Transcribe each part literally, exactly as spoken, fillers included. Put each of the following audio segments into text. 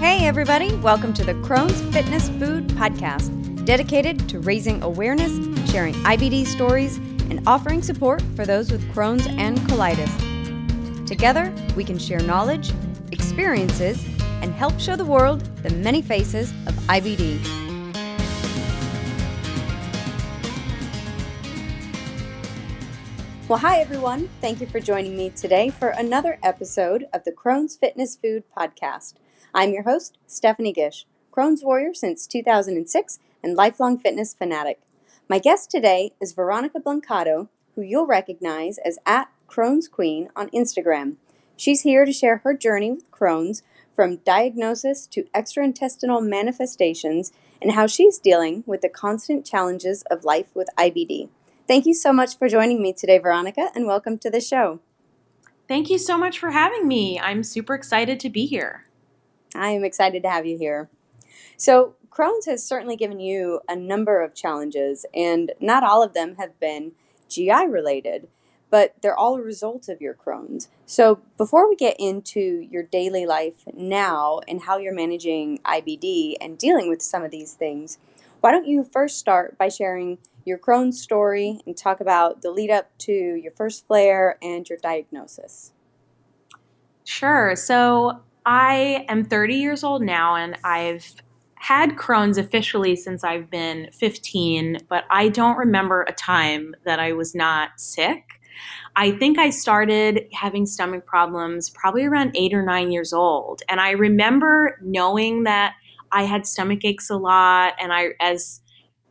Hey everybody, welcome to the Crohn's Fitness Food Podcast, dedicated to raising awareness, sharing I B D stories, and offering support for those with Crohn's and colitis. Together, we can share knowledge, experiences, and help show the world the many faces of I B D. Well, hi everyone. Thank you for joining me today for another episode of the Crohn's Fitness Food Podcast. I'm your host, Stephanie Gish, Crohn's warrior since two thousand six and lifelong fitness fanatic. My guest today is Veronica Blancado, who you'll recognize as at Crohn's Queen on Instagram. She's here to share her journey with Crohn's from diagnosis to extraintestinal manifestations and how she's dealing with the constant challenges of life with I B D. Thank you so much for joining me today, Veronica, and welcome to the show. Thank you so much for having me. I'm super excited to be here. I am excited to have you here. So Crohn's has certainly given you a number of challenges, and not all of them have been G I related, but they're all a result of your Crohn's. So before we get into your daily life now and how you're managing I B D and dealing with some of these things, why don't you first start by sharing your Crohn's story and talk about the lead up to your first flare and your diagnosis? Sure. So I am thirty years old now, and I've had Crohn's officially since I've been fifteen, but I don't remember a time that I was not sick. I think I started having stomach problems probably around eight or nine years old. And I remember knowing that I had stomach aches a lot, and I, as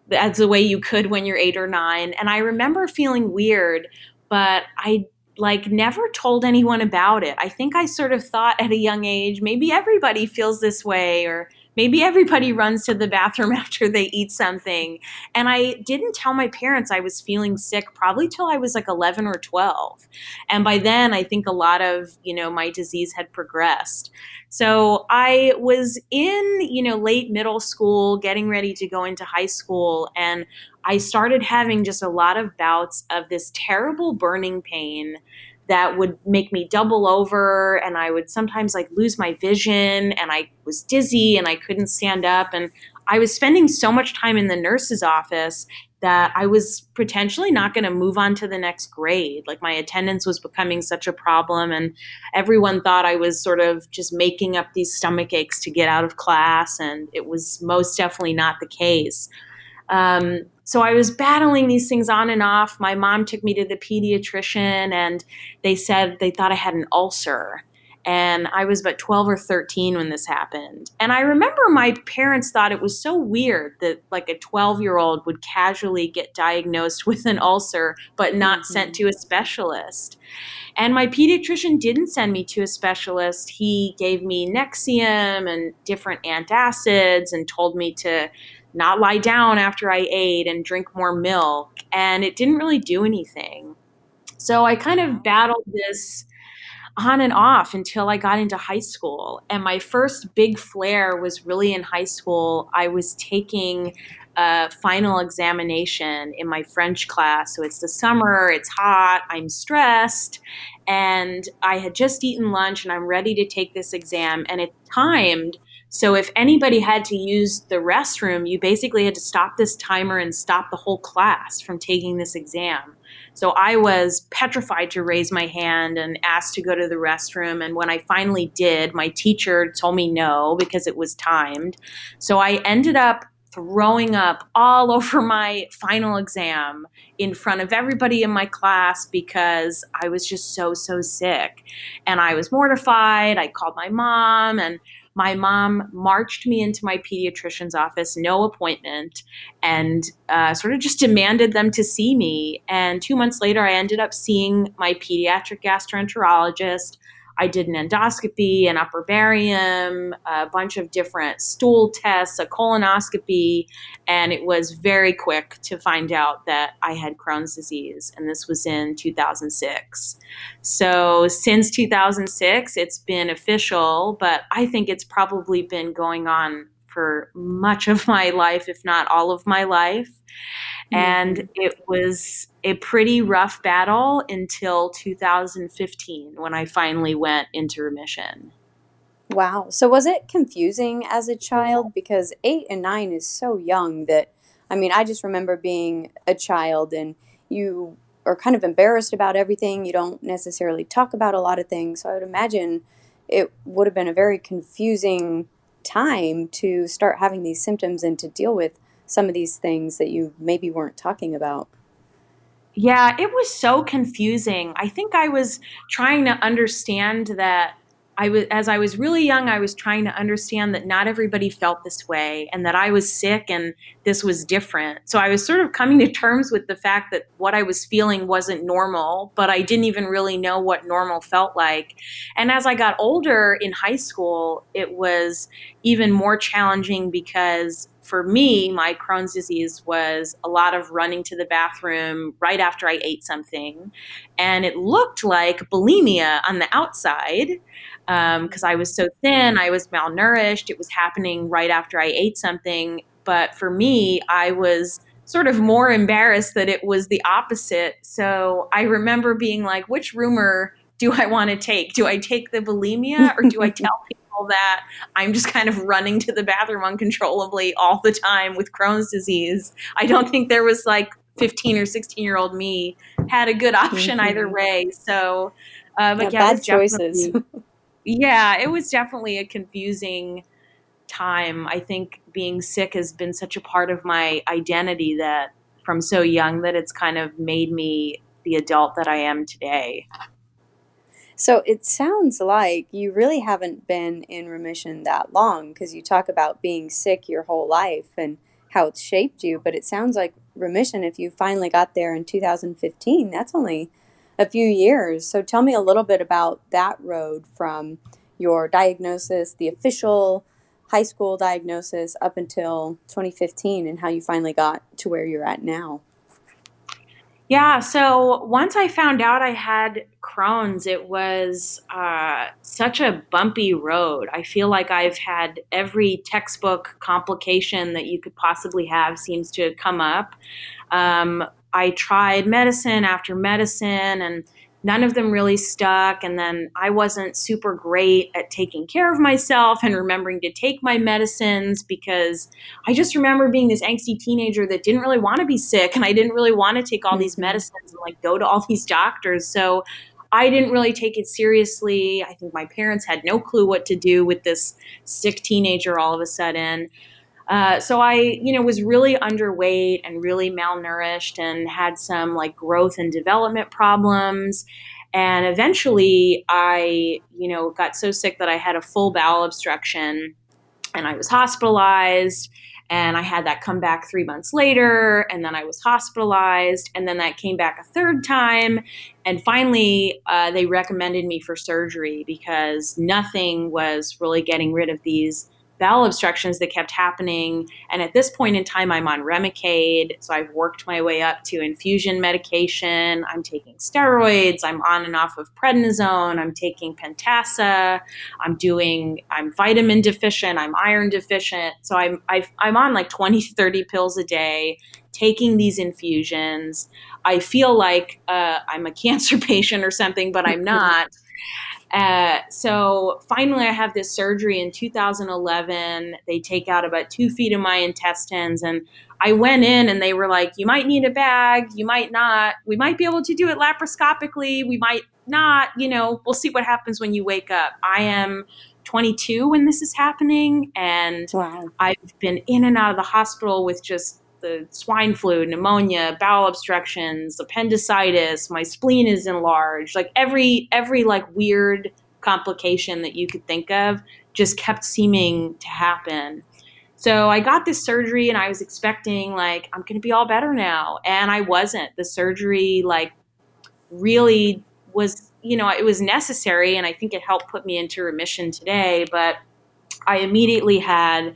That's the way you could when you're eight or nine. And I remember feeling weird, but I like never told anyone about it. I think I sort of thought at a young age, maybe everybody feels this way, or maybe everybody runs to the bathroom after they eat something. And I didn't tell my parents I was feeling sick probably till I was like eleven or twelve. And by then I think a lot of, you know, my disease had progressed. So I was in, you know, late middle school, getting ready to go into high school, and I started having just a lot of bouts of this terrible burning pain that would make me double over, and I would sometimes like lose my vision, and I was dizzy and I couldn't stand up. And I was spending so much time in the nurse's office that I was potentially not going to move on to the next grade. Like my attendance was becoming such a problem, and everyone thought I was sort of just making up these stomach aches to get out of class, and it was most definitely not the case. Um, So I was battling these things on and off. My mom took me to the pediatrician, and they said they thought I had an ulcer. And I was about twelve or thirteen when this happened. And I remember my parents thought it was so weird that like a twelve-year-old would casually get diagnosed with an ulcer but not mm-hmm. sent to a specialist. And my pediatrician didn't send me to a specialist. He gave me Nexium and different antacids and told me to not lie down after I ate and drink more milk. And it didn't really do anything. So I kind of battled this on and off until I got into high school. And my first big flare was really in high school. I was taking a final examination in my French class. So it's the summer, it's hot, I'm stressed. And I had just eaten lunch and I'm ready to take this exam. And it's timed. So if anybody had to use the restroom, you basically had to stop this timer and stop the whole class from taking this exam. So I was petrified to raise my hand and asked to go to the restroom. And when I finally did, my teacher told me no because it was timed. So I ended up throwing up all over my final exam in front of everybody in my class because I was just so, so sick. And I was mortified. I called my mom, and my mom marched me into my pediatrician's office, no appointment, and uh, sort of just demanded them to see me. And two months later, I ended up seeing my pediatric gastroenterologist. I did an endoscopy, an upper barium, a bunch of different stool tests, a colonoscopy, and it was very quick to find out that I had Crohn's disease, and this was in two thousand six. So since two thousand six, it's been official, but I think it's probably been going on for much of my life, if not all of my life. And it was a pretty rough battle until two thousand fifteen when I finally went into remission. Wow. So was it confusing as a child? Because eight and nine is so young that, I mean, I just remember being a child and you are kind of embarrassed about everything. You don't necessarily talk about a lot of things. So I would imagine it would have been a very confusing time to start having these symptoms and to deal with some of these things that you maybe weren't talking about. Yeah, it was so confusing. I think I was trying to understand that I was, as I was really young, I was trying to understand that not everybody felt this way and that I was sick and this was different. So I was sort of coming to terms with the fact that what I was feeling wasn't normal, but I didn't even really know what normal felt like. And as I got older in high school, it was even more challenging because for me, my Crohn's disease was a lot of running to the bathroom right after I ate something. And it looked like bulimia on the outside because um, I was so thin, I was malnourished. It was happening right after I ate something. But for me, I was sort of more embarrassed that it was the opposite. So I remember being like, which rumor do I want to take? Do I take the bulimia or do I tell people that I'm just kind of running to the bathroom uncontrollably all the time with Crohn's disease? I don't think there was like fifteen or sixteen year old me had a good option mm-hmm. either way. So, uh, but yeah, yeah bad choices. Yeah, it was definitely a confusing time. I think being sick has been such a part of my identity that from so young that it's kind of made me the adult that I am today. So it sounds like you really haven't been in remission that long because you talk about being sick your whole life and how it's shaped you. But it sounds like remission, if you finally got there in two thousand fifteen, that's only a few years. So tell me a little bit about that road from your diagnosis, the official high school diagnosis up until twenty fifteen and how you finally got to where you're at now. Yeah, so once I found out I had Crohn's, it was uh, such a bumpy road. I feel like I've had every textbook complication that you could possibly have seems to come up. Um, I tried medicine after medicine, and none of them really stuck. And then I wasn't super great at taking care of myself and remembering to take my medicines because I just remember being this angsty teenager that didn't really want to be sick. And I didn't really want to take all these medicines and like go to all these doctors. So I didn't really take it seriously. I think my parents had no clue what to do with this sick teenager all of a sudden. Uh, so I, you know, was really underweight and really malnourished and had some like growth and development problems. And eventually I, you know, got so sick that I had a full bowel obstruction and I was hospitalized and I had that come back three months later. And then I was hospitalized and then that came back a third time. And finally, uh, they recommended me for surgery because nothing was really getting rid of these bowel obstructions that kept happening. And at this point in time, I'm on Remicade. So I've worked my way up to infusion medication. I'm taking steroids. I'm on and off of prednisone. I'm taking Pentasa. I'm doing, I'm vitamin deficient. I'm iron deficient. So I'm, I've, I'm on like twenty, thirty pills a day, taking these infusions. I feel like uh, I'm a cancer patient or something, but I'm not. Uh, so finally I have this surgery in two thousand eleven, they take out about two feet of my intestines and I went in and they were like, you might need a bag, you might not, we might be able to do it laparoscopically, we might not, you know, we'll see what happens when you wake up. I am twenty-two when this is happening and wow. I've been in and out of the hospital with just the swine flu, pneumonia, bowel obstructions, appendicitis, my spleen is enlarged, like every, every like weird complication that you could think of just kept seeming to happen. So I got this surgery and I was expecting like, I'm going to be all better now. And I wasn't. The surgery like really was, you know, it was necessary. And I think it helped put me into remission today, but I immediately had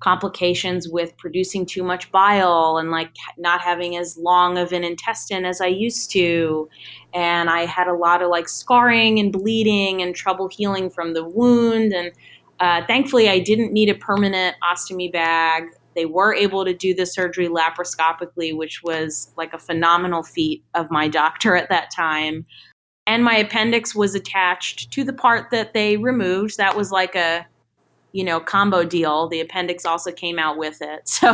complications with producing too much bile and like not having as long of an intestine as I used to. And I had a lot of like scarring and bleeding and trouble healing from the wound. And uh, thankfully I didn't need a permanent ostomy bag. They were able to do the surgery laparoscopically, which was like a phenomenal feat of my doctor at that time. and my appendix was attached to the part that they removed. That was like a, you know, combo deal. The appendix also came out with it. So,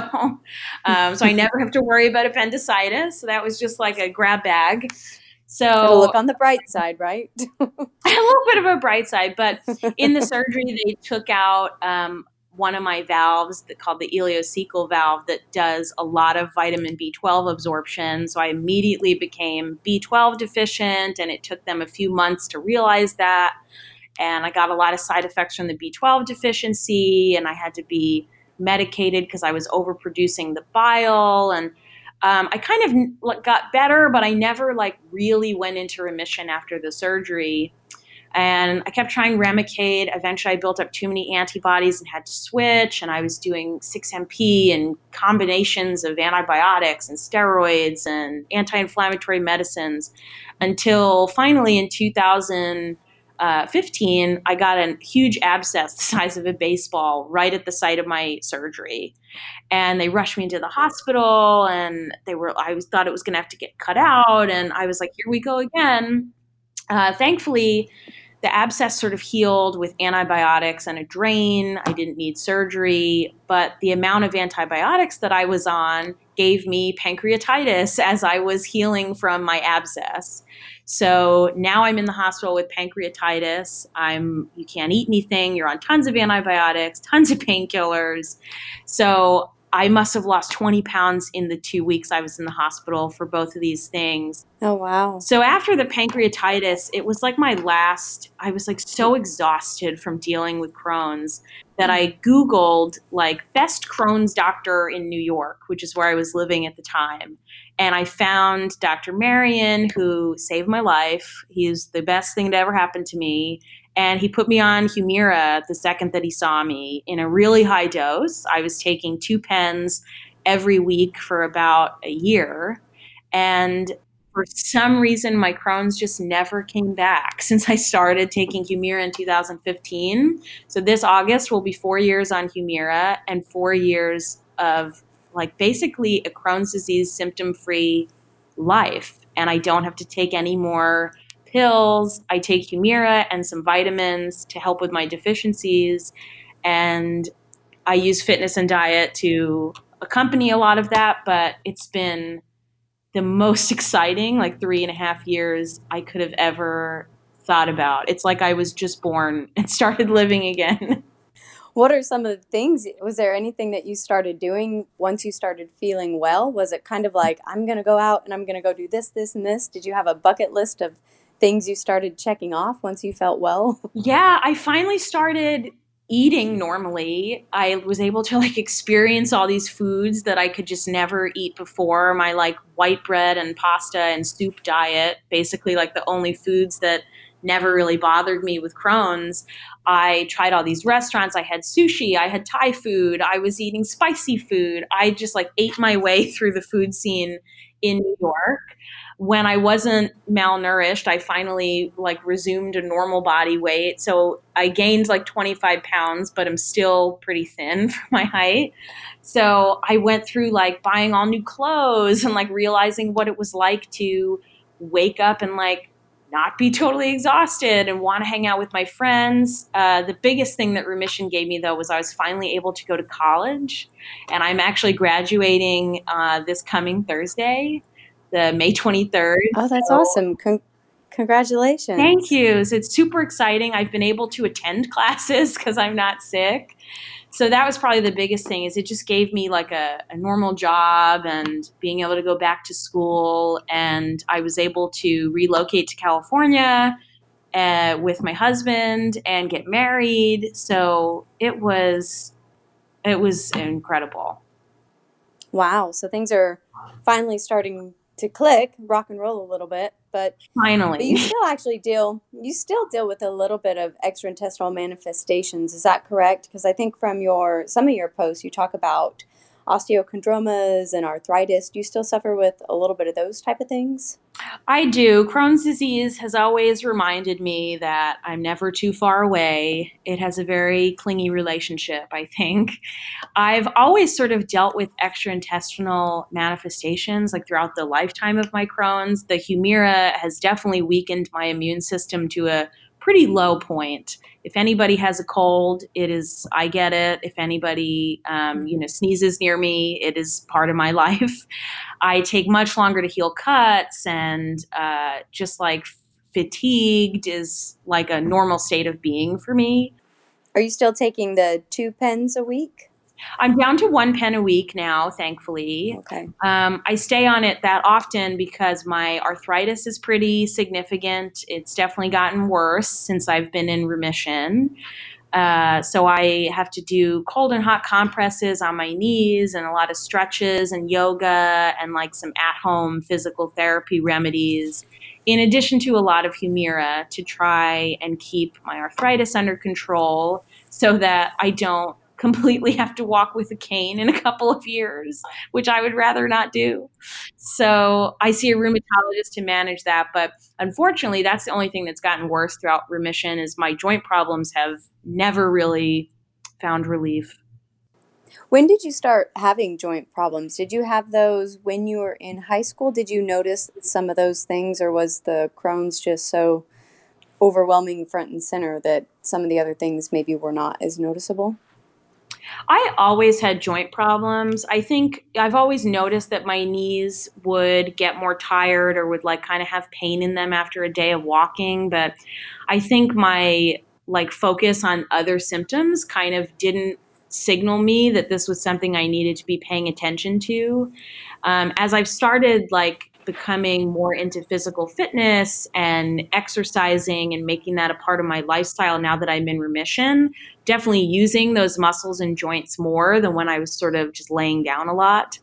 um, so I never have to worry about appendicitis. So that was just like a grab bag. So look on the bright side, right? A little bit of a bright side, but in the surgery, they took out um, one of my valves that called the ileocecal valve that does a lot of vitamin B twelve absorption. So I immediately became B twelve deficient, and it took them a few months to realize that. And I got a lot of side effects from the B twelve deficiency, and I had to be medicated because I was overproducing the bile. And um, I kind of got better, but I never like really went into remission after the surgery. And I kept trying Remicade. Eventually, I built up too many antibodies and had to switch. And I was doing six M P and combinations of antibiotics and steroids and anti-inflammatory medicines until finally in two thousand fifteen, I got a huge abscess the size of a baseball right at the site of my surgery, and they rushed me into the hospital, and they were I was thought it was going to have to get cut out, and I was like, here we go again. Uh, thankfully, the abscess sort of healed with antibiotics and a drain. I didn't need surgery, but the amount of antibiotics that I was on gave me pancreatitis as I was healing from my abscess. So now I'm in the hospital with pancreatitis. I'm, you can't eat anything. You're on tons of antibiotics, tons of painkillers. So I must have lost twenty pounds in the two weeks I was in the hospital for both of these things. Oh, wow. So after the pancreatitis, it was like my last, I was like so exhausted from dealing with Crohn's that I Googled like best Crohn's doctor in New York, which is where I was living at the time. And I found Doctor Marion, who saved my life. He's the best thing to ever happen to me. And he put me on Humira the second that he saw me in a really high dose. I was taking two pens every week for about a year. And for some reason, my Crohn's just never came back since I started taking Humira in two thousand fifteen. So this August will be four years on Humira and four years of like basically a Crohn's disease symptom-free life. And I don't have to take any more pills. I take Humira and some vitamins to help with my deficiencies. And I use fitness and diet to accompany a lot of that. But it's been the most exciting, like three and a half years I could have ever thought about. It's like I was just born and started living again. What are some of the things? Was there anything that you started doing once you started feeling well? Was it kind of like, I'm going to go out and I'm going to go do this, this, and this? Did you have a bucket list of things you started checking off once you felt well? Yeah, I finally started eating normally. I was able to like experience all these foods that I could just never eat before. My like white bread and pasta and soup diet, basically like the only foods that never really bothered me with Crohn's. I tried all these restaurants. I had sushi. I had Thai food. I was eating spicy food. I just like ate my way through the food scene in New York. When I wasn't malnourished, I finally like resumed a normal body weight. So I gained like twenty-five pounds, but I'm still pretty thin for my height. So I went through like buying all new clothes and like realizing what it was like to wake up and like not be totally exhausted and want to hang out with my friends. Uh, the biggest thing that remission gave me, though, was I was finally able to go to college. And I'm actually graduating uh, this coming Thursday, the May twenty-third. Oh, that's so awesome. Con- congratulations. Thank you. So it's super exciting. I've been able to attend classes because I'm not sick. So that was probably the biggest thing, is it just gave me like a, a normal job and being able to go back to school. And I was able to relocate to California uh, with my husband and get married. So it was, it was incredible. Wow. So things are finally starting to click, rock and roll a little bit. But finally, but you still actually deal, you still deal with a little bit of extraintestinal manifestations. Is that correct? Because I think from your, some of your posts, you talk about osteochondromas and arthritis. Do you still suffer with a little bit of those type of things? I do. Crohn's disease has always reminded me that I'm never too far away. It has a very clingy relationship, I think. I've always sort of dealt with extraintestinal manifestations like throughout the lifetime of my Crohn's. The Humira has definitely weakened my immune system to a pretty low point. If anybody has a cold, it is, I get it. If anybody, um, you know, sneezes near me, it is part of my life. I take much longer to heal cuts, and uh, just like fatigued is like a normal state of being for me. Are you still taking the two pens a week? I'm down to one pen a week now, thankfully. Okay. Um, I stay on it that often because my arthritis is pretty significant. It's definitely gotten worse since I've been in remission. Uh, so I have to do cold and hot compresses on my knees and a lot of stretches and yoga and like some at-home physical therapy remedies, in addition to a lot of Humira to try and keep my arthritis under control so that I don't completely have to walk with a cane in a couple of years, which I would rather not do. So I see a rheumatologist to manage that. But unfortunately, that's the only thing that's gotten worse throughout remission is my joint problems have never really found relief. When did you start having joint problems? Did you have those when you were in high school? Did you notice some of those things, or was the Crohn's just so overwhelming front and center that some of the other things maybe were not as noticeable? I always had joint problems. I think I've always noticed that my knees would get more tired or would like kind of have pain in them after a day of walking. But I think my like focus on other symptoms kind of didn't signal me that this was something I needed to be paying attention to. Um, as I've started like becoming more into physical fitness and exercising and making that a part of my lifestyle now that I'm in remission, definitely using those muscles and joints more than when I was sort of just laying down a lot.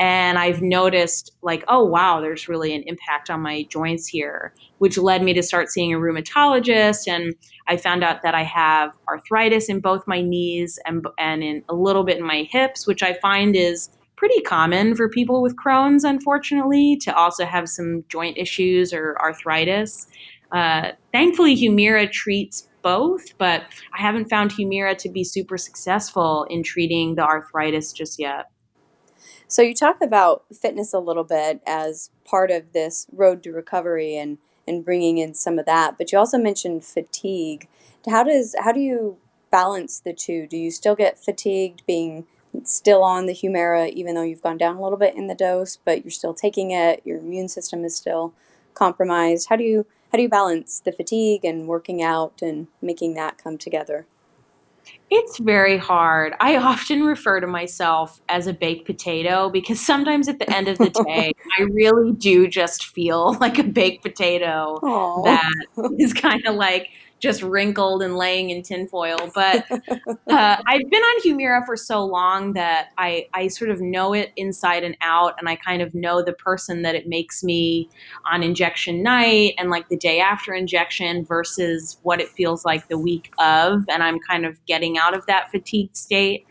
And I've noticed like, oh, wow, there's really an impact on my joints here, which led me to start seeing a rheumatologist. And I found out that I have arthritis in both my knees and, and in a little bit in my hips, which I find is pretty common for people with Crohn's, unfortunately, to also have some joint issues or arthritis. Uh, thankfully, Humira treats both, but I haven't found Humira to be super successful in treating the arthritis just yet. So you talk about fitness a little bit as part of this road to recovery and, and bringing in some of that, but you also mentioned fatigue. How does how do you balance the two? Do you still get fatigued being still on the Humira, even though you've gone down a little bit in the dose, but you're still taking it, your immune system is still compromised? How do you how do you balance the fatigue and working out and making that come together? It's very hard. I often refer to myself as a baked potato because sometimes at the end of the day, I really do just feel like a baked potato. Aww. That is kind of like just wrinkled and laying in tinfoil. But uh, I've been on Humira for so long that I, I sort of know it inside and out, and I kind of know the person that it makes me on injection night and like the day after injection versus what it feels like the week of, and I'm kind of getting out of that fatigued state.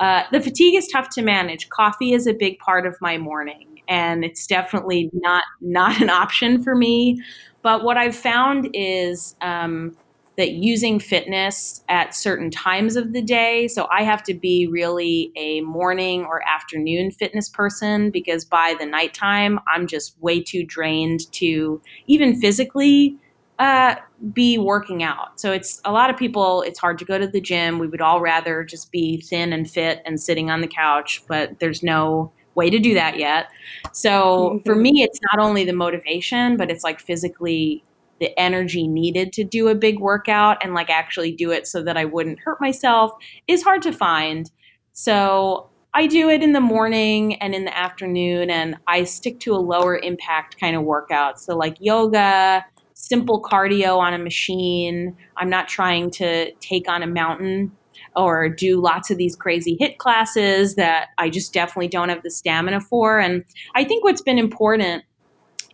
Uh, the fatigue is tough to manage. Coffee is a big part of my morning, and it's definitely not not an option for me. But what I've found is um, that using fitness at certain times of the day, so I have to be really a morning or afternoon fitness person because by the nighttime, I'm just way too drained to even physically uh, be working out. So it's a lot of people, it's hard to go to the gym. We would all rather just be thin and fit and sitting on the couch, but there's no way to do that yet. So for me, it's not only the motivation, but it's like physically the energy needed to do a big workout and like actually do it so that I wouldn't hurt myself is hard to find. So I do it in the morning and in the afternoon, and I stick to a lower impact kind of workout. So like yoga, simple cardio on a machine. I'm not trying to take on a mountain or do lots of these crazy HIIT classes that I just definitely don't have the stamina for. And I think what's been important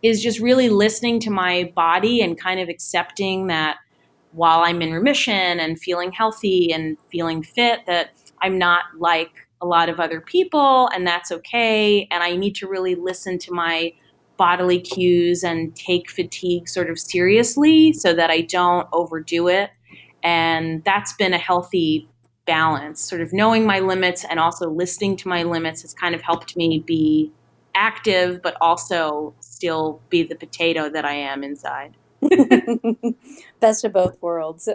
is just really listening to my body and kind of accepting that while I'm in remission and feeling healthy and feeling fit, that I'm not like a lot of other people, and that's okay. And I need to really listen to my bodily cues and take fatigue sort of seriously so that I don't overdo it. And that's been a healthy balance. Sort of knowing my limits and also listening to my limits has kind of helped me be active, but also still be the potato that I am inside. Best of both worlds.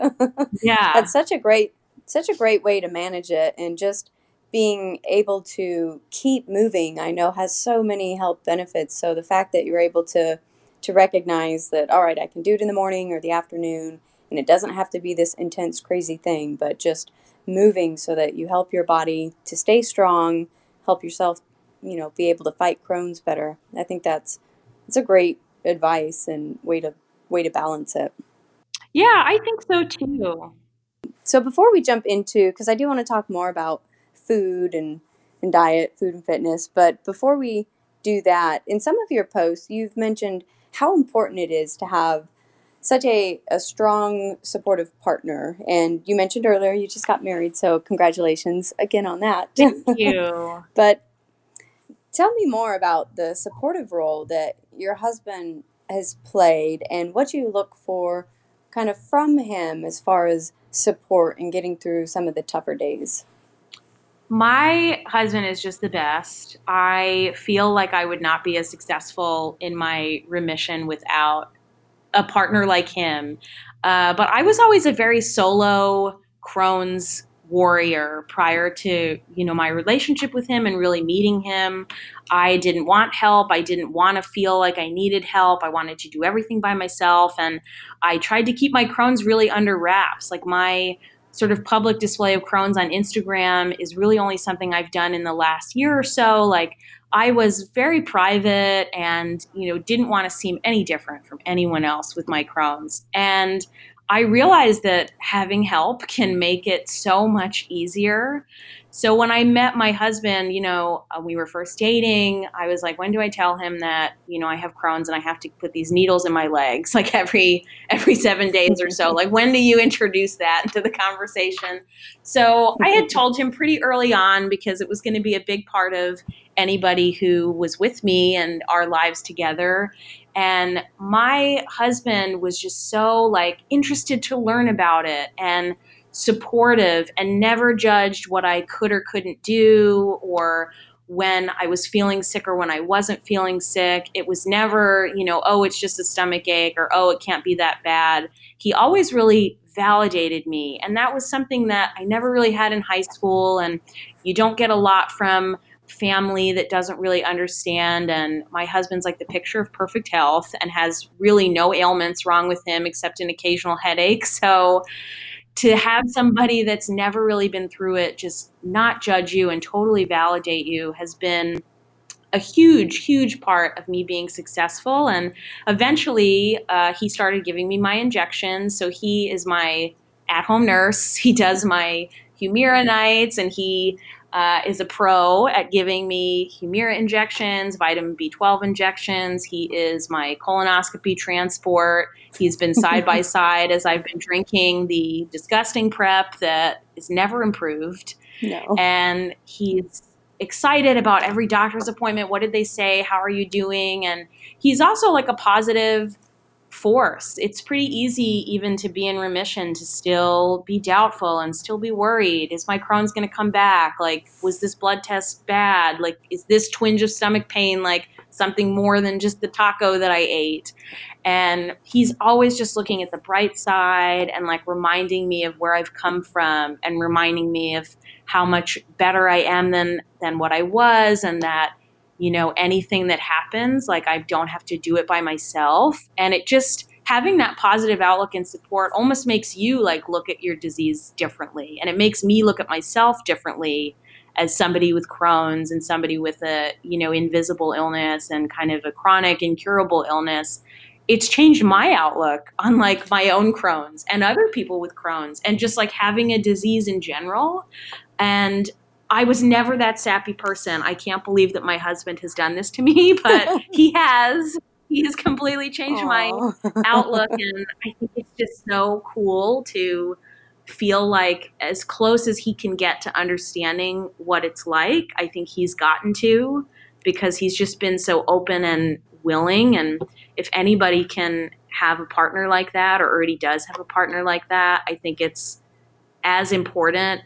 Yeah. That's such a great, such a great way to manage it. And just being able to keep moving, I know, has so many health benefits. So the fact that you're able to, to recognize that, all right, I can do it in the morning or the afternoon, and it doesn't have to be this intense, crazy thing, but just moving so that you help your body to stay strong, help yourself, you know, be able to fight Crohn's better. I think that's, it's a great advice and way to, way to balance it. Yeah, I think so too. So before we jump into, because I do want to talk more about food and, and diet, food and fitness, but before we do that, in some of your posts, you've mentioned how important it is to have such a, a strong, supportive partner. And you mentioned earlier you just got married, so congratulations again on that. Thank you. But tell me more about the supportive role that your husband has played and what you look for kind of from him as far as support and getting through some of the tougher days. My husband is just the best. I feel like I would not be as successful in my remission without a partner like him. Uh, but I was always a very solo Crohn's warrior prior to, you know, my relationship with him and really meeting him. I didn't want help. I didn't want to feel like I needed help. I wanted to do everything by myself. And I tried to keep my Crohn's really under wraps. Like my sort of public display of Crohn's on Instagram is really only something I've done in the last year or so. Like I was very private and, you know, didn't want to seem any different from anyone else with my Crohn's. And I realized that having help can make it so much easier. So when I met my husband, you know, we were first dating. I was like, when do I tell him that, you know, I have Crohn's and I have to put these needles in my legs like every every seven days or so? Like, when do you introduce that into the conversation? So I had told him pretty early on because it was going to be a big part of anybody who was with me and our lives together. And my husband was just so like interested to learn about it and supportive and never judged what I could or couldn't do or when I was feeling sick or when I wasn't feeling sick. It was never, you know, oh, it's just a stomach ache or, oh, it can't be that bad. He always really validated me. And that was something that I never really had in high school. And you don't get a lot from family that doesn't really understand. And my husband's like the picture of perfect health and has really no ailments wrong with him except an occasional headache. So to have somebody that's never really been through it just not judge you and totally validate you has been a huge, huge part of me being successful. And eventually uh, he started giving me my injections. So he is my at-home nurse. He does my Humira nights and he Uh, is a pro at giving me Humira injections, vitamin B twelve injections. He is my colonoscopy transport. He's been side by side as I've been drinking the disgusting prep that is never improved. No. And he's excited about every doctor's appointment. What did they say? How are you doing? And he's also like a positive force. It's pretty easy even to be in remission to still be doubtful and still be worried. Is my Crohn's going to come back? Like, was this blood test bad? Like, is this twinge of stomach pain like something more than just the taco that I ate? And he's always just looking at the bright side and like reminding me of where I've come from and reminding me of how much better I am than than what I was, and that, you know, anything that happens, like I don't have to do it by myself. And it just, having that positive outlook and support almost makes you like look at your disease differently. And it makes me look at myself differently as somebody with Crohn's and somebody with a, you know, invisible illness and kind of a chronic incurable illness. It's changed my outlook on like my own Crohn's and other people with Crohn's and just like having a disease in general. And I was never that sappy person. I can't believe that my husband has done this to me, but he has. He has completely changed Aww. my outlook. And I think it's just so cool to feel like as close as he can get to understanding what it's like, I think he's gotten to, because he's just been so open and willing. And if anybody can have a partner like that, or already does have a partner like that, I think it's as important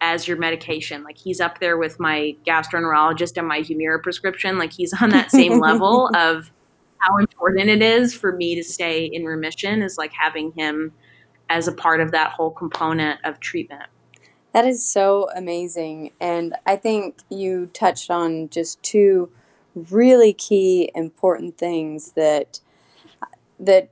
as your medication. Like, he's up there with my gastroenterologist and my Humira prescription. Like, he's on that same level of how important it is for me to stay in remission, is like having him as a part of that whole component of treatment. That is so amazing. And I think you touched on just two really key important things that that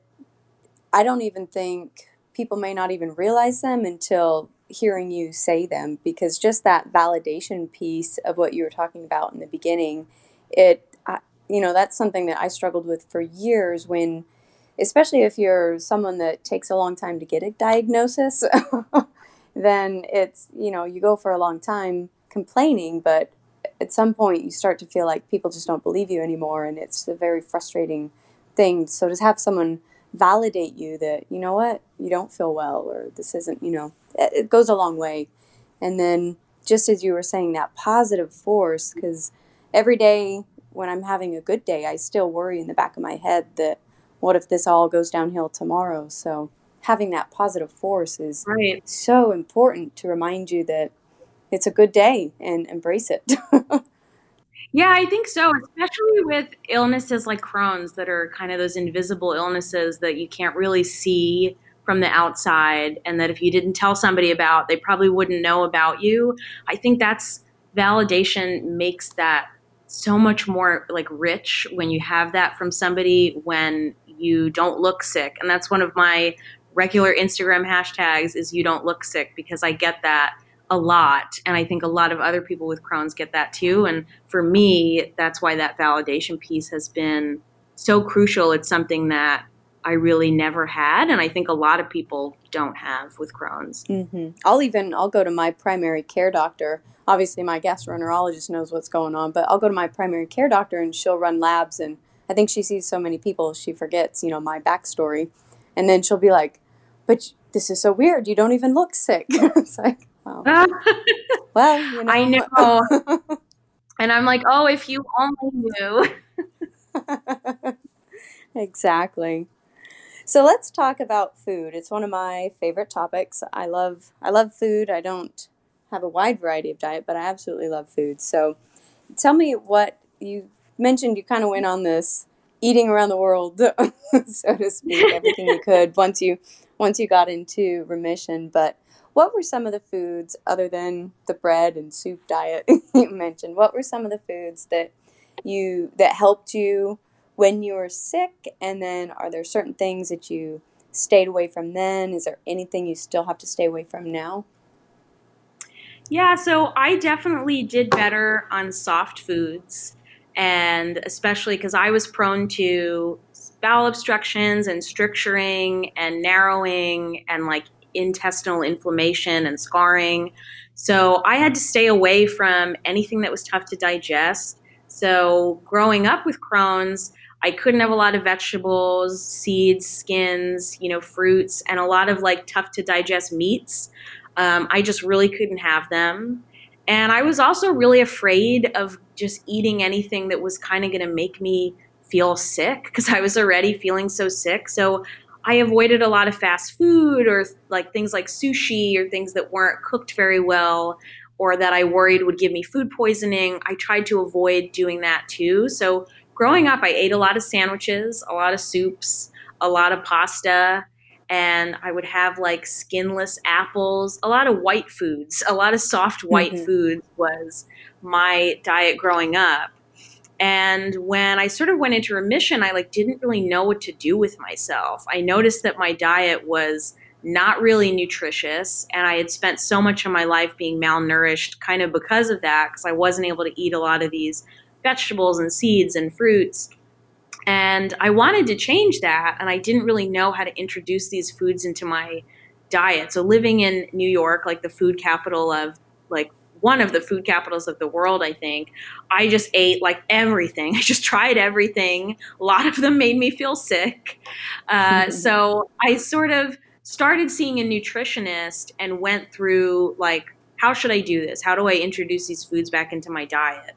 I don't even think people may not even realize them until hearing you say them, because just that validation piece of what you were talking about in the beginning, it, I, you know, that's something that I struggled with for years when, especially if you're someone that takes a long time to get a diagnosis, then it's, you know, you go for a long time complaining, but at some point you start to feel like people just don't believe you anymore. And it's a very frustrating thing. So just have someone validate you that, you know what, you don't feel well, or this isn't, you know, it goes a long way. And then just as you were saying, that positive force, because every day when I'm having a good day, I still worry in the back of my head that what if this all goes downhill tomorrow? So having that positive force is right. so important to remind you that it's a good day and embrace it. Yeah, I think so, especially with illnesses like Crohn's that are kind of those invisible illnesses that you can't really see from the outside, and that if you didn't tell somebody about, they probably wouldn't know about you. I think that's validation makes that so much more like rich when you have that from somebody when you don't look sick. And that's one of my regular Instagram hashtags is you don't look sick, because I get that a lot. And I think a lot of other people with Crohn's get that too. And for me, that's why that validation piece has been so crucial. It's something that I really never had. And I think a lot of people don't have with Crohn's. Mm-hmm. I'll even, I'll go to my primary care doctor. Obviously my gastroenterologist knows what's going on, but I'll go to my primary care doctor and she'll run labs. And I think she sees so many people, she forgets, you know, my backstory. And then she'll be like, but this is so weird. You don't even look sick. It's like, wow. Well, you know. I know. And I'm like, oh, if you only knew. Exactly. So let's talk about food. It's one of my favorite topics. I love I love food. I don't have a wide variety of diet, but I absolutely love food. So tell me what you mentioned. You kind of went on this eating around the world, so to speak, everything you could once you once you got into remission. But what were some of the foods, other than the bread and soup diet you mentioned, what were some of the foods that you that helped you when you were sick? And then are there certain things that you stayed away from then? Is there anything you still have to stay away from now? Yeah, so I definitely did better on soft foods, and especially because I was prone to bowel obstructions and stricturing and narrowing and like intestinal inflammation and scarring. So I had to stay away from anything that was tough to digest. So growing up with Crohn's, I couldn't have a lot of vegetables, seeds, skins, you know, fruits, and a lot of like tough to digest meats. Um, I just really couldn't have them. And I was also really afraid of just eating anything that was kind of going to make me feel sick, because I was already feeling so sick. So I avoided a lot of fast food, or like things like sushi, or things that weren't cooked very well, or that I worried would give me food poisoning. I tried to avoid doing that too. So growing up, I ate a lot of sandwiches, a lot of soups, a lot of pasta, and I would have like skinless apples, a lot of white foods, a lot of soft white mm-hmm. foods was my diet growing up. And when I sort of went into remission, I like didn't really know what to do with myself. I noticed that my diet was not really nutritious, and I had spent so much of my life being malnourished kind of because of that, because I wasn't able to eat a lot of these vegetables and seeds and fruits. And I wanted to change that, and I didn't really know how to introduce these foods into my diet. So living in New York, like the food capital of like one of the food capitals of the world, I think, I just ate like everything. I just tried everything. A lot of them made me feel sick. Uh, so I sort of started seeing a nutritionist and went through like, how should I do this? How do I introduce these foods back into my diet?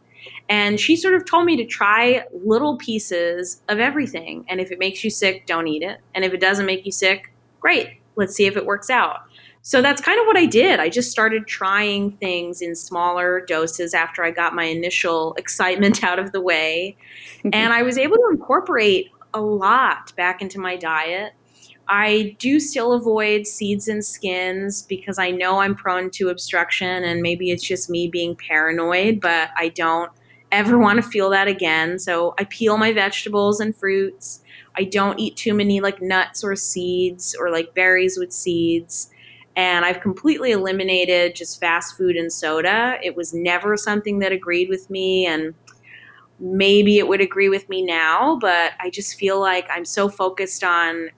And she sort of told me to try little pieces of everything. And if it makes you sick, don't eat it. And if it doesn't make you sick, great. Let's see if it works out. So that's kind of what I did. I just started trying things in smaller doses after I got my initial excitement out of the way. And I was able to incorporate a lot back into my diet. I do still avoid seeds and skins because I know I'm prone to obstruction, and maybe it's just me being paranoid, but I don't ever want to feel that again. So I peel my vegetables and fruits. I don't eat too many like nuts or seeds or like berries with seeds. And I've completely eliminated just fast food and soda. It was never something that agreed with me, and maybe it would agree with me now, but I just feel like I'm so focused on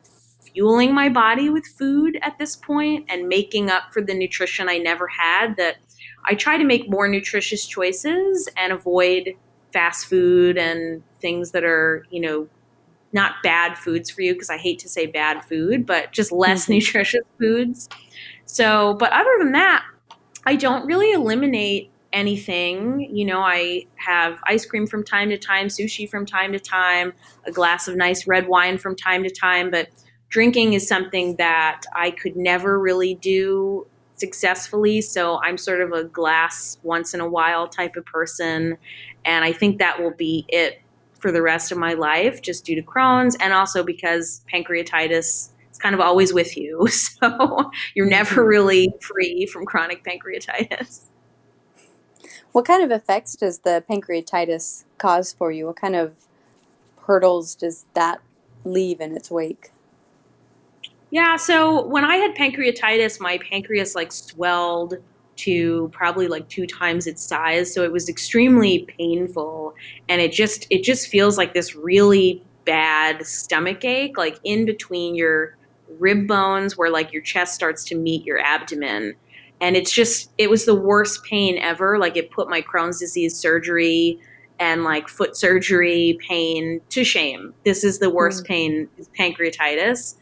fueling my body with food at this point and making up for the nutrition I never had, that I try to make more nutritious choices and avoid fast food and things that are, you know, not bad foods for you, because I hate to say bad food, but just less nutritious foods. So, but other than that, I don't really eliminate anything. You know, I have ice cream from time to time, sushi from time to time, a glass of nice red wine from time to time, but drinking is something that I could never really do successfully. So I'm sort of a glass once in a while type of person. And I think that will be it for the rest of my life, just due to Crohn's, and also because pancreatitis is kind of always with you. So you're never really free from chronic pancreatitis. What kind of effects does the pancreatitis cause for you? What kind of hurdles does that leave in its wake? Yeah, so when I had pancreatitis, my pancreas like swelled to probably like two times its size. So it was extremely painful. And it just it just feels like this really bad stomach ache, like in between your rib bones where like your chest starts to meet your abdomen. And it's just it was the worst pain ever. Like it put my Crohn's disease surgery and like foot surgery pain to shame. This is the worst mm. pain, is pancreatitis.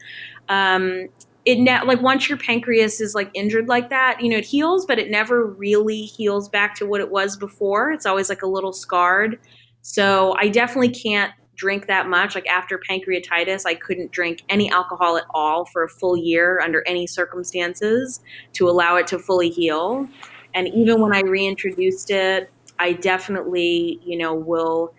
Um, it ne- like once your pancreas is like injured like that, you know, it heals, but it never really heals back to what it was before. It's always like a little scarred. So I definitely can't drink that much. Like after pancreatitis, I couldn't drink any alcohol at all for a full year under any circumstances to allow it to fully heal. And even when I reintroduced it, I definitely, you know, will,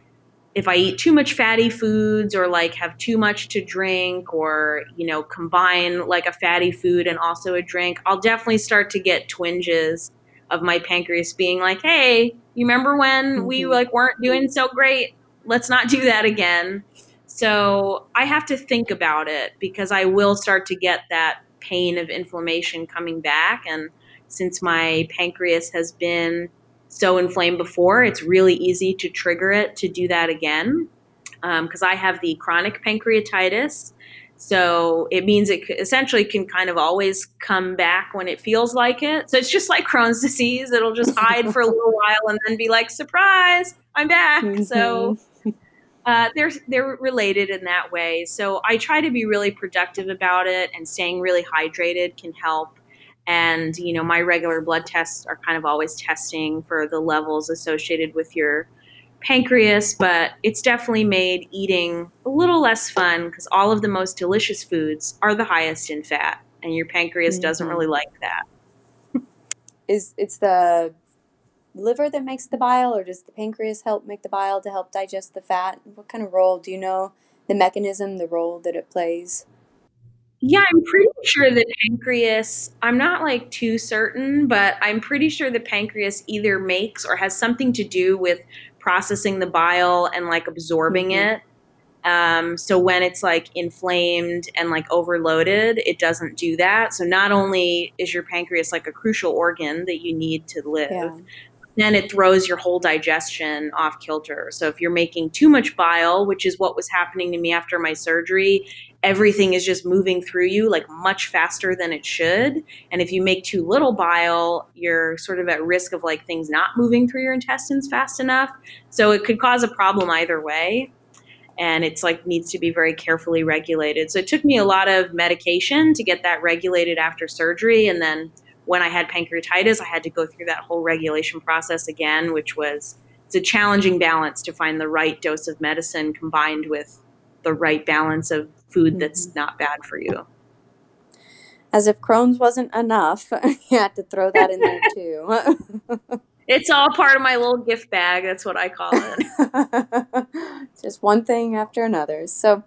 if I eat too much fatty foods or like have too much to drink, or, you know, combine like a fatty food and also a drink, I'll definitely start to get twinges of my pancreas being like, hey, you remember when we like weren't doing so great? Let's not do that again. So I have to think about it, because I will start to get that pain of inflammation coming back. And since my pancreas has been so inflamed before, it's really easy to trigger it to do that again, because um, I have the chronic pancreatitis. So it means it essentially can kind of always come back when it feels like it. So it's just like Crohn's disease. It'll just hide for a little while and then be like, surprise, I'm back. Mm-hmm. So uh, they're, they're related in that way. So I try to be really productive about it, and staying really hydrated can help. And, you know, my regular blood tests are kind of always testing for the levels associated with your pancreas, but it's definitely made eating a little less fun, because all of the most delicious foods are the highest in fat, and your pancreas mm-hmm. doesn't really like that. Is it's the liver that makes the bile, or does the pancreas help make the bile to help digest the fat? What kind of role do you know, the mechanism, the role that it plays? Yeah, I'm pretty sure the pancreas, I'm not like too certain, but I'm pretty sure the pancreas either makes or has something to do with processing the bile and like absorbing mm-hmm. it. Um, so when it's like inflamed and like overloaded, it doesn't do that. So not only is your pancreas like a crucial organ that you need to live, yeah. then it throws your whole digestion off kilter. So if you're making too much bile, which is what was happening to me after my surgery, everything is just moving through you like much faster than it should. And if you make too little bile, you're sort of at risk of like things not moving through your intestines fast enough. So it could cause a problem either way. And it's like needs to be very carefully regulated. So it took me a lot of medication to get that regulated after surgery. And then when I had pancreatitis, I had to go through that whole regulation process again, which was it's a challenging balance to find the right dose of medicine combined with the right balance of food that's mm-hmm. not bad for you. As if Crohn's wasn't enough, you had to throw that in there too. It's all part of my little gift bag. That's what I call it. Just one thing after another. So,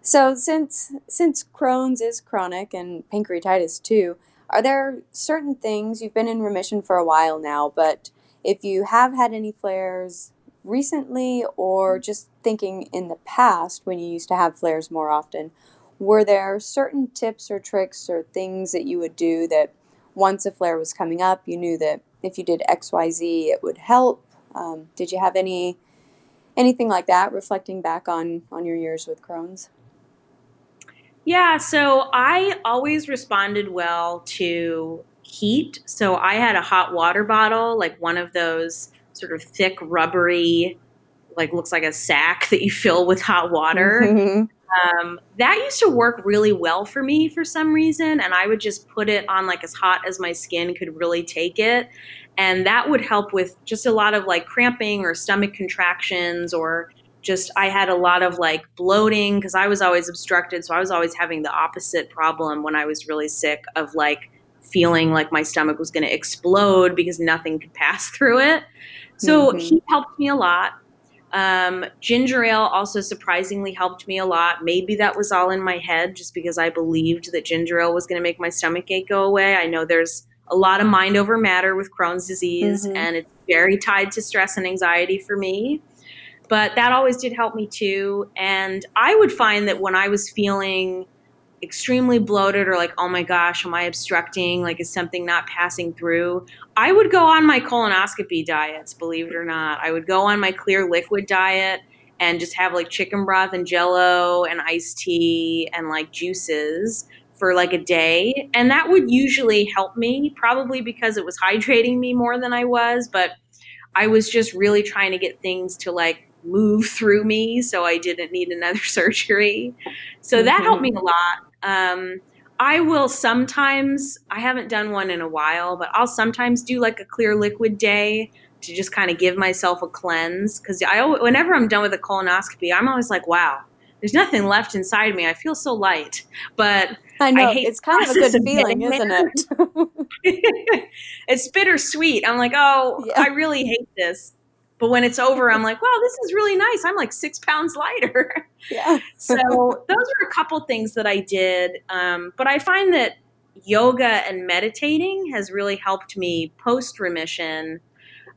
so since since Crohn's is chronic and pancreatitis too, are there certain things you've been in remission for a while now, but if you have had any flares recently or just thinking in the past when you used to have flares more often, were there certain tips or tricks or things that you would do that once a flare was coming up, you knew that if you did X Y Z, it would help? Um, did you have any anything like that reflecting back on, on your years with Crohn's? Yeah, so I always responded well to heat. So I had a hot water bottle, like one of those sort of thick, rubbery, like looks like a sack that you fill with hot water. Mm-hmm. Um, that used to work really well for me for some reason. And I would just put it on like as hot as my skin could really take it. And that would help with just a lot of like cramping or stomach contractions, or just I had a lot of like bloating because I was always obstructed. So I was always having the opposite problem when I was really sick of like feeling like my stomach was going to explode because nothing could pass through it. So mm-hmm. he helped me a lot. Um, ginger ale also surprisingly helped me a lot. Maybe that was all in my head just because I believed that ginger ale was going to make my stomach ache go away. I know there's a lot of mind over matter with Crohn's disease, mm-hmm. and it's very tied to stress and anxiety for me. But that always did help me too. And I would find that when I was feeling extremely bloated or like, oh my gosh, am I obstructing? Like, is something not passing through? I would go on my colonoscopy diets, believe it or not. I would go on my clear liquid diet and just have like chicken broth and Jell-O and iced tea and like juices for like a day. And that would usually help me, probably because it was hydrating me more than I was. But I was just really trying to get things to like move through me so I didn't need another surgery. So that mm-hmm. helped me a lot. Um, I will sometimes, I haven't done one in a while, but I'll sometimes do like a clear liquid day to just kind of give myself a cleanse. Because I, whenever I'm done with a colonoscopy, I'm always like, wow, there's nothing left inside me. I feel so light. But I know, I hate it's kind of a good feeling, isn't it? It's bittersweet. I'm like, oh, yeah. I really hate this. But when it's over, I'm like, wow, this is really nice. I'm like six pounds lighter. Yeah. So those are a couple things that I did. Um, but I find that yoga and meditating has really helped me post-remission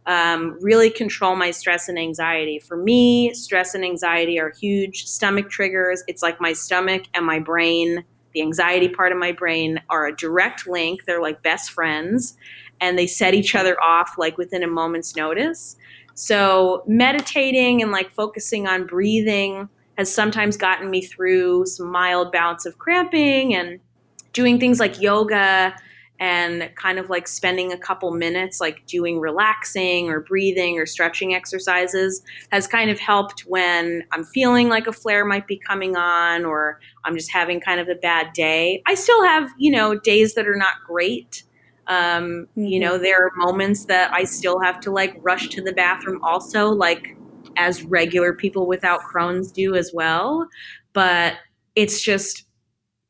um, really control my stress and anxiety. For me, stress and anxiety are huge stomach triggers. It's like my stomach and my brain, the anxiety part of my brain, are a direct link. They're like best friends, and they set each other off like within a moment's notice. So meditating and like focusing on breathing has sometimes gotten me through some mild bouts of cramping, and doing things like yoga and kind of like spending a couple minutes like doing relaxing or breathing or stretching exercises has kind of helped when I'm feeling like a flare might be coming on, or I'm just having kind of a bad day. I still have, you know, days that are not great. Um, you know, there are moments that I still have to like rush to the bathroom also, like as regular people without Crohn's do as well. But it's just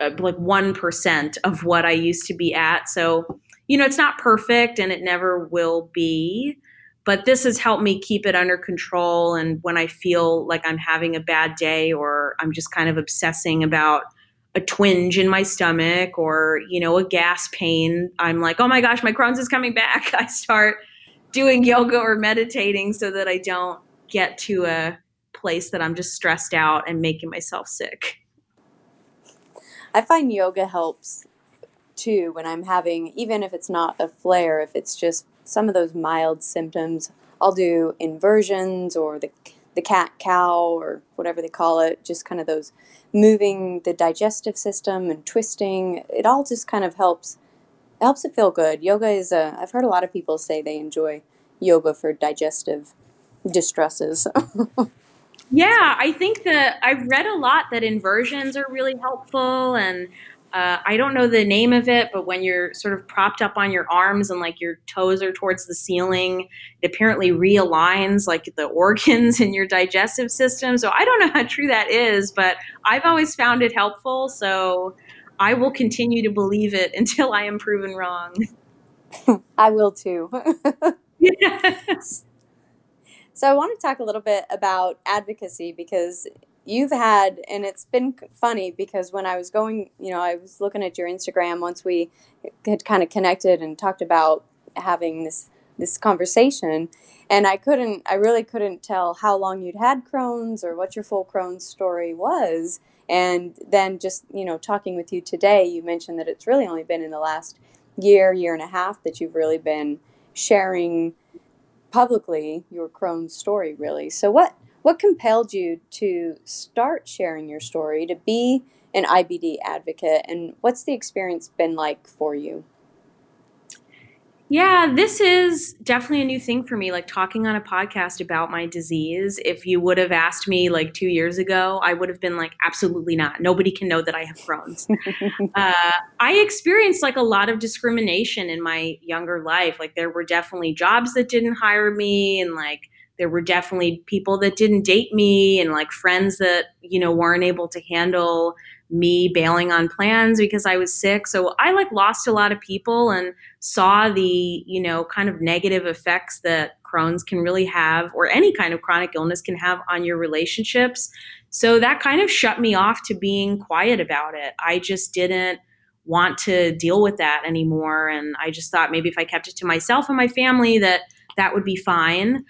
uh, like one percent of what I used to be at. So, you know, it's not perfect and it never will be, but this has helped me keep it under control. And when I feel like I'm having a bad day, or I'm just kind of obsessing about a twinge in my stomach, or, you know, a gas pain, I'm like, oh my gosh, my Crohn's is coming back. I start doing yoga or meditating so that I don't get to a place that I'm just stressed out and making myself sick. I find yoga helps too when I'm having, even if it's not a flare, if it's just some of those mild symptoms, I'll do inversions or the the cat-cow or whatever they call it, just kind of those moving the digestive system and twisting. It all just kind of helps helps it feel good. Yoga is a, I've heard a lot of people say they enjoy yoga for digestive distresses. Yeah, I think that I've read a lot that inversions are really helpful, and Uh, I don't know the name of it, but when you're sort of propped up on your arms and like your toes are towards the ceiling, it apparently realigns like the organs in your digestive system. So I don't know how true that is, but I've always found it helpful. So I will continue to believe it until I am proven wrong. I will too. Yes. So I want to talk a little bit about advocacy, because you've had, and it's been funny because when I was going, you know, I was looking at your Instagram once we had kind of connected and talked about having this, this conversation, and I couldn't, I really couldn't tell how long you'd had Crohn's or what your full Crohn's story was. And then just, you know, talking with you today, you mentioned that it's really only been in the last year, year and a half that you've really been sharing publicly your Crohn's story, really. So what, What compelled you to start sharing your story, to be an I B D advocate, and what's the experience been like for you? Yeah, this is definitely a new thing for me, like talking on a podcast about my disease. If you would have asked me like two years ago, I would have been like, absolutely not. Nobody can know that I have Crohn's. uh, I experienced like a lot of discrimination in my younger life. Like there were definitely jobs that didn't hire me, and like there were definitely people that didn't date me, and like friends that, you know, weren't able to handle me bailing on plans because I was sick. So I like lost a lot of people and saw the, you know, kind of negative effects that Crohn's can really have, or any kind of chronic illness can have on your relationships. So that kind of shut me off to being quiet about it. I just didn't want to deal with that anymore. And I just thought maybe if I kept it to myself and my family, that that would be fine.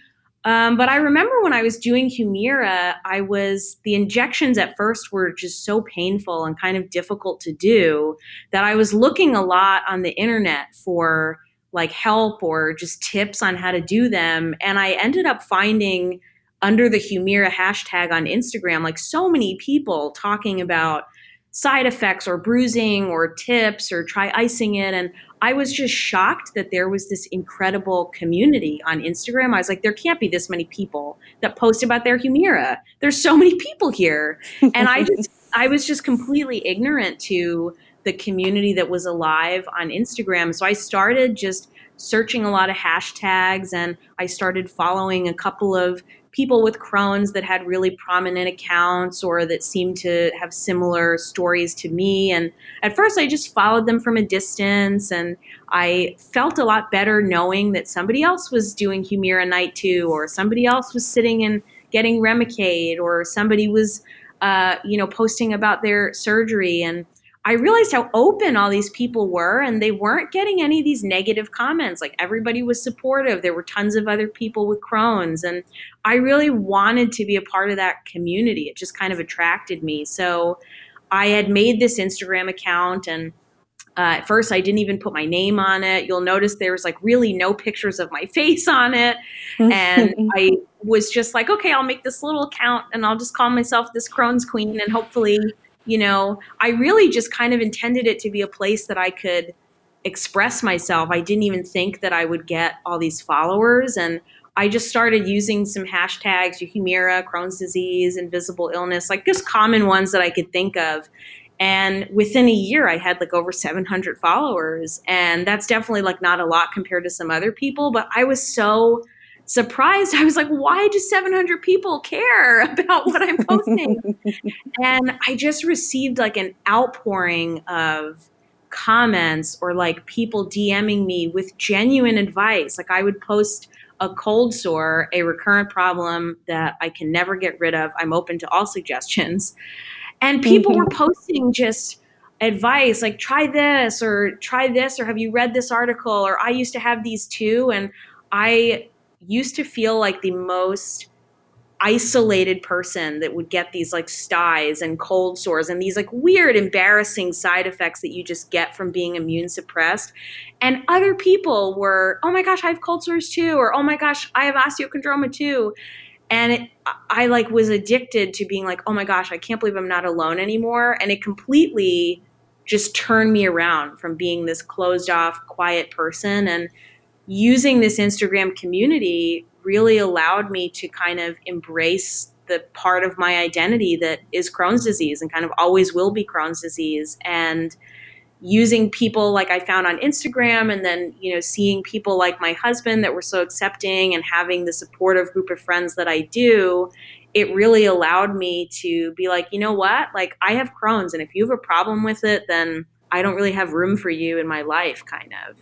Um, but I remember when I was doing Humira, I was, the injections at first were just so painful and kind of difficult to do that I was looking a lot on the internet for like help or just tips on how to do them. And I ended up finding under the Humira hashtag on Instagram, like so many people talking about side effects or bruising or tips or try icing it. And I was just shocked that there was this incredible community on Instagram. I was like, there can't be this many people that post about their Humira. There's so many people here. And I just, I was just completely ignorant to the community that was alive on Instagram. So I started just searching a lot of hashtags, and I started following a couple of people with Crohn's that had really prominent accounts or that seemed to have similar stories to me. And at first I just followed them from a distance, and I felt a lot better knowing that somebody else was doing Humira night too, or somebody else was sitting and getting Remicade, or somebody was, uh, you know, posting about their surgery. And I realized how open all these people were, and they weren't getting any of these negative comments. Like everybody was supportive. There were tons of other people with Crohn's, and I really wanted to be a part of that community. It just kind of attracted me. So I had made this Instagram account, and uh, at first I didn't even put my name on it. You'll notice there was like really no pictures of my face on it. And I was just like, okay, I'll make this little account and I'll just call myself this Crohn's Queen, and hopefully, you know, I really just kind of intended it to be a place that I could express myself. I didn't even think that I would get all these followers. And I just started using some hashtags, Humira, Crohn's disease, invisible illness, like just common ones that I could think of. And within a year, I had like over seven hundred followers. And that's definitely like not a lot compared to some other people, but I was so surprised. I was like, why do seven hundred people care about what I'm posting? And I just received like an outpouring of comments, or like people DMing me with genuine advice. Like I would post a cold sore, a recurrent problem that I can never get rid of. I'm open to all suggestions. And people were posting just advice like, try this or try this, or have you read this article? Or I used to have these too. And I used to feel like the most isolated person that would get these like styes and cold sores and these like weird, embarrassing side effects that you just get from being immune suppressed. And other people were, oh my gosh, I have cold sores too, or oh my gosh, I have osteochondroma too. And it, I like was addicted to being like, oh my gosh, I can't believe I'm not alone anymore. And it completely just turned me around from being this closed off, quiet person. And using this Instagram community really allowed me to kind of embrace the part of my identity that is Crohn's disease and kind of always will be Crohn's disease. And using people like I found on Instagram, and then, you know, seeing people like my husband that were so accepting, and having the supportive group of friends that I do, it really allowed me to be like, you know what, like I have Crohn's, and if you have a problem with it, then I don't really have room for you in my life, kind of.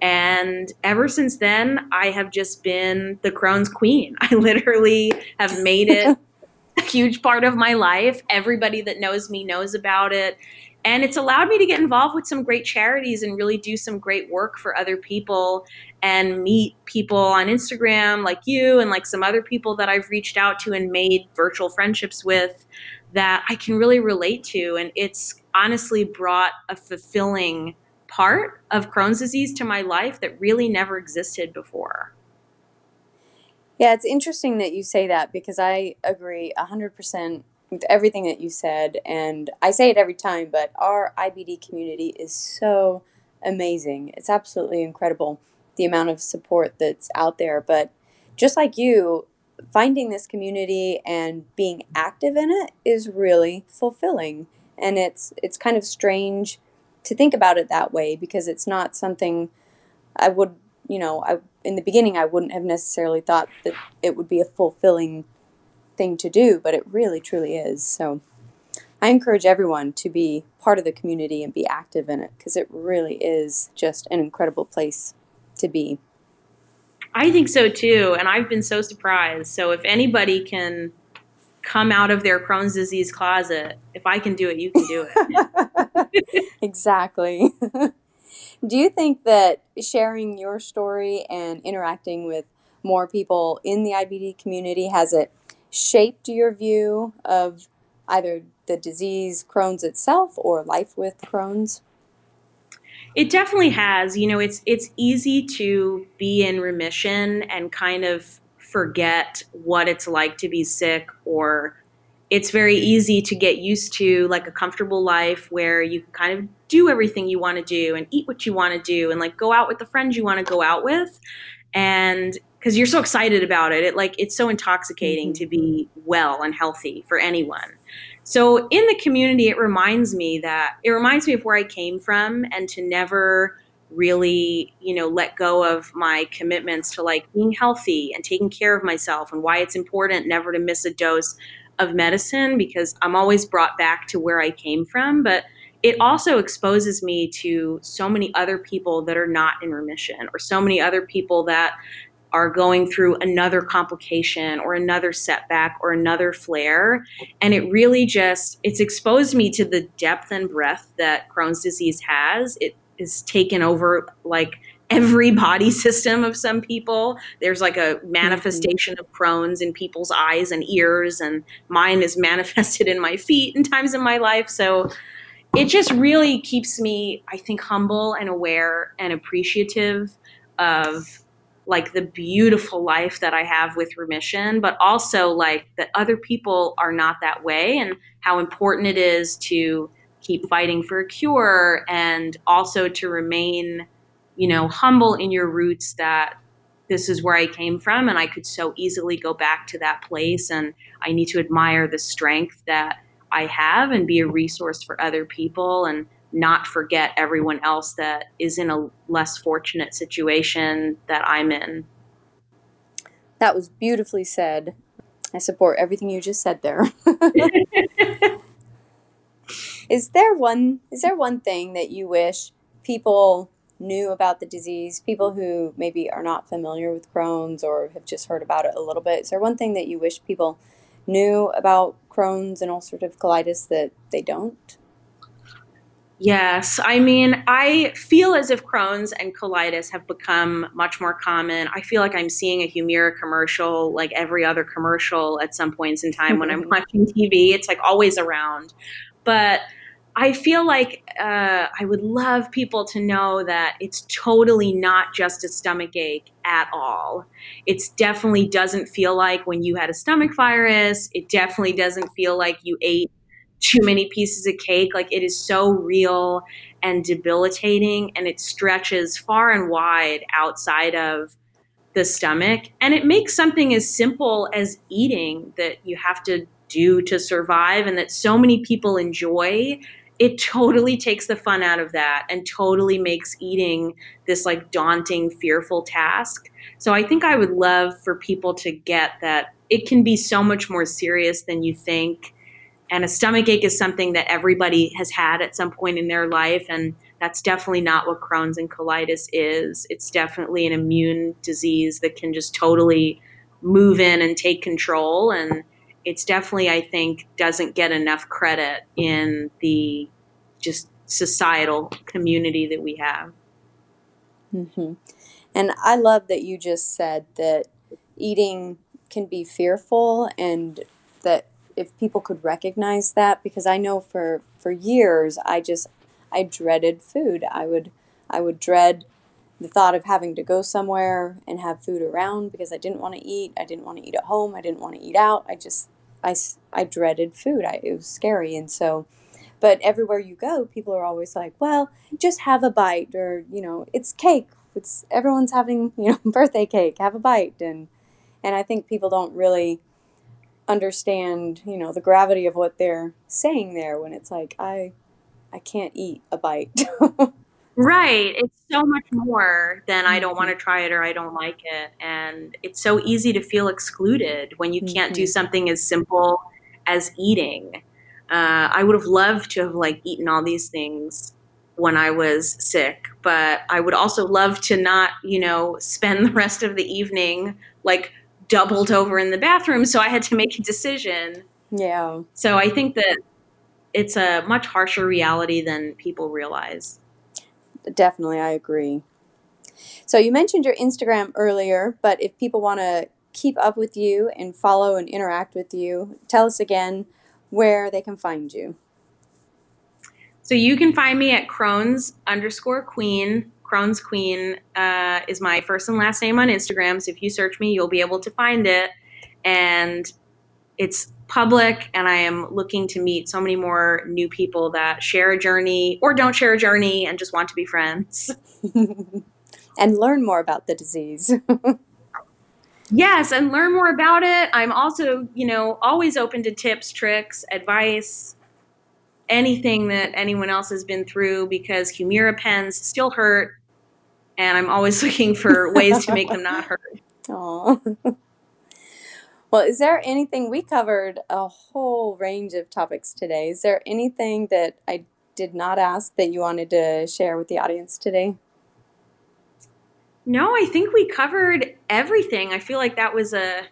And ever since then, I have just been the Crohn's queen. I literally have made it a huge part of my life. Everybody that knows me knows about it. And it's allowed me to get involved with some great charities and really do some great work for other people, and meet people on Instagram like you, and like some other people that I've reached out to and made virtual friendships with that I can really relate to. And it's honestly brought a fulfilling part of Crohn's disease to my life that really never existed before. Yeah, it's interesting that you say that, because I agree one hundred percent with everything that you said, and I say it every time, but our I B D community is so amazing. It's absolutely incredible, the amount of support that's out there. But just like you, finding this community and being active in it is really fulfilling. And it's it's kind of strange to think about it that way, because it's not something I would, you know, I in the beginning I wouldn't have necessarily thought that it would be a fulfilling thing to do, but it really truly is. So I encourage everyone to be part of the community and be active in it, because it really is just an incredible place to be. I think so too, and I've been so surprised. So if anybody can come out of their Crohn's disease closet, if I can do it, you can do it. Exactly. Do you think that sharing your story and interacting with more people in the I B D community, has it shaped your view of either the disease Crohn's itself or life with Crohn's? It definitely has. You know, it's it's easy to be in remission and kind of forget what it's like to be sick, or it's very easy to get used to like a comfortable life where you can kind of do everything you want to do and eat what you want to do and like go out with the friends you want to go out with. And because you're so excited about it, it like it's so intoxicating to be well and healthy for anyone. So in the community, it reminds me that it reminds me of where I came from, and to never really, you know, let go of my commitments to like being healthy and taking care of myself, and why it's important never to miss a dose of medicine, because I'm always brought back to where I came from. But it also exposes me to so many other people that are not in remission, or so many other people that are going through another complication or another setback or another flare. And it really just, it's exposed me to the depth and breadth that Crohn's disease has. It is taken over like every body system of some people. There's like a manifestation of Crohn's in people's eyes and ears, and mine is manifested in my feet in times in my life. So it just really keeps me, I think, humble and aware and appreciative of like the beautiful life that I have with remission, but also like that other people are not that way, and how important it is to keep fighting for a cure, and also to remain, you know, humble in your roots that this is where I came from and I could so easily go back to that place. And I need to admire the strength that I have and be a resource for other people, and not forget everyone else that is in a less fortunate situation that I'm in. That was beautifully said. I support everything you just said there. Is there one, is there one thing that you wish people knew about the disease, people who maybe are not familiar with Crohn's or have just heard about it a little bit? Is there one thing that you wish people knew about Crohn's and ulcerative colitis that they don't? Yes. I mean, I feel as if Crohn's and colitis have become much more common. I feel like I'm seeing a Humira commercial, like every other commercial at some points in time when I'm watching T V. It's like always around. But I feel like uh, I would love people to know that it's totally not just a stomach ache at all. It definitely doesn't feel like when you had a stomach virus. It definitely doesn't feel like you ate too many pieces of cake. Like, it is so real and debilitating, and it stretches far and wide outside of the stomach. And it makes something as simple as eating that you have to do to survive and that so many people enjoy. It totally takes the fun out of that and totally makes eating this like daunting, fearful task. So I think I would love for people to get that it can be so much more serious than you think. And a stomach ache is something that everybody has had at some point in their life. And that's definitely not what Crohn's and colitis is. It's definitely an immune disease that can just totally move in and take control. And it's definitely, I think, doesn't get enough credit in the just societal community that we have. Mm-hmm. And I love that you just said that eating can be fearful, and that if people could recognize that, because I know for, for years, I just, I dreaded food. I would, I would dread the thought of having to go somewhere and have food around because I didn't want to eat. I didn't want to eat at home. I didn't want to eat out. I just, I, I dreaded food. I, it was scary. And so, but everywhere you go, people are always like, well, just have a bite, or, you know, it's cake. It's everyone's having, you know, birthday cake, have a bite. And, and I think people don't really understand, you know, the gravity of what they're saying there when it's like, I, I can't eat a bite. Right. It's so much more than I don't want to try it or I don't like it. And it's so easy to feel excluded when you can't mm-hmm. do something as simple as eating. Uh, I would have loved to have like eaten all these things when I was sick, but I would also love to not, you know, spend the rest of the evening like doubled over in the bathroom. So I had to make a decision. Yeah. So I think that it's a much harsher reality than people realize. Definitely. I agree. So you mentioned your Instagram earlier, but if people want to keep up with you and follow and interact with you, tell us again where they can find you. So you can find me at Crohn's underscore queen. Crohn's Queen uh, is my first and last name on Instagram. So if you search me, you'll be able to find it. And it's public, and I am looking to meet so many more new people that share a journey or don't share a journey and just want to be friends. And learn more about the disease. Yes, and learn more about it. I'm also, you know, always open to tips, tricks, advice, anything that anyone else has been through, because Humira pens still hurt, and I'm always looking for ways to make them not hurt. Aww. Well, is there anything — we covered a whole range of topics today — is there anything that I did not ask that you wanted to share with the audience today? No, I think we covered everything. I feel like that was a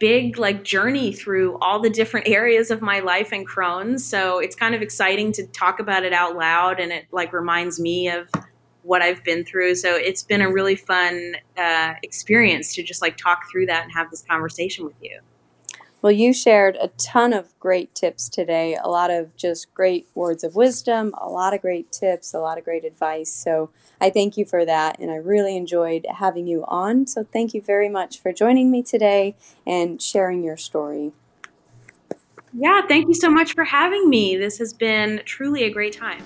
big like journey through all the different areas of my life and Crohn's. So it's kind of exciting to talk about it out loud, and it like reminds me of what I've been through. So it's been a really fun uh, experience to just like talk through that and have this conversation with you. Well, you shared a ton of great tips today, a lot of just great words of wisdom, a lot of great tips, a lot of great advice. So I thank you for that. And I really enjoyed having you on. So thank you very much for joining me today and sharing your story. Yeah, thank you so much for having me. This has been truly a great time.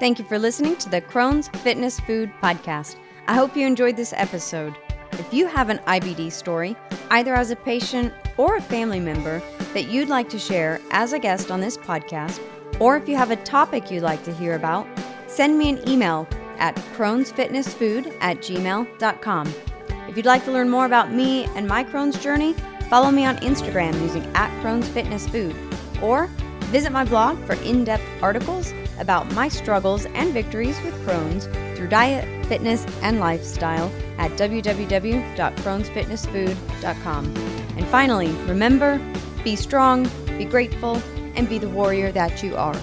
Thank you for listening to the Crohn's Fitness Food Podcast. I hope you enjoyed this episode. If you have an I B D story, either as a patient or a family member, that you'd like to share as a guest on this podcast, or if you have a topic you'd like to hear about, send me an email at crohn's fitness food at gmail dot com. If you'd like to learn more about me and my Crohn's journey, follow me on Instagram using at crohn's fitness food, or visit my blog for in-depth articles about my struggles and victories with Crohn's through diet, fitness, and lifestyle at w w w dot crohn's fitness food dot com. And finally, remember, be strong, be grateful, and be the warrior that you are.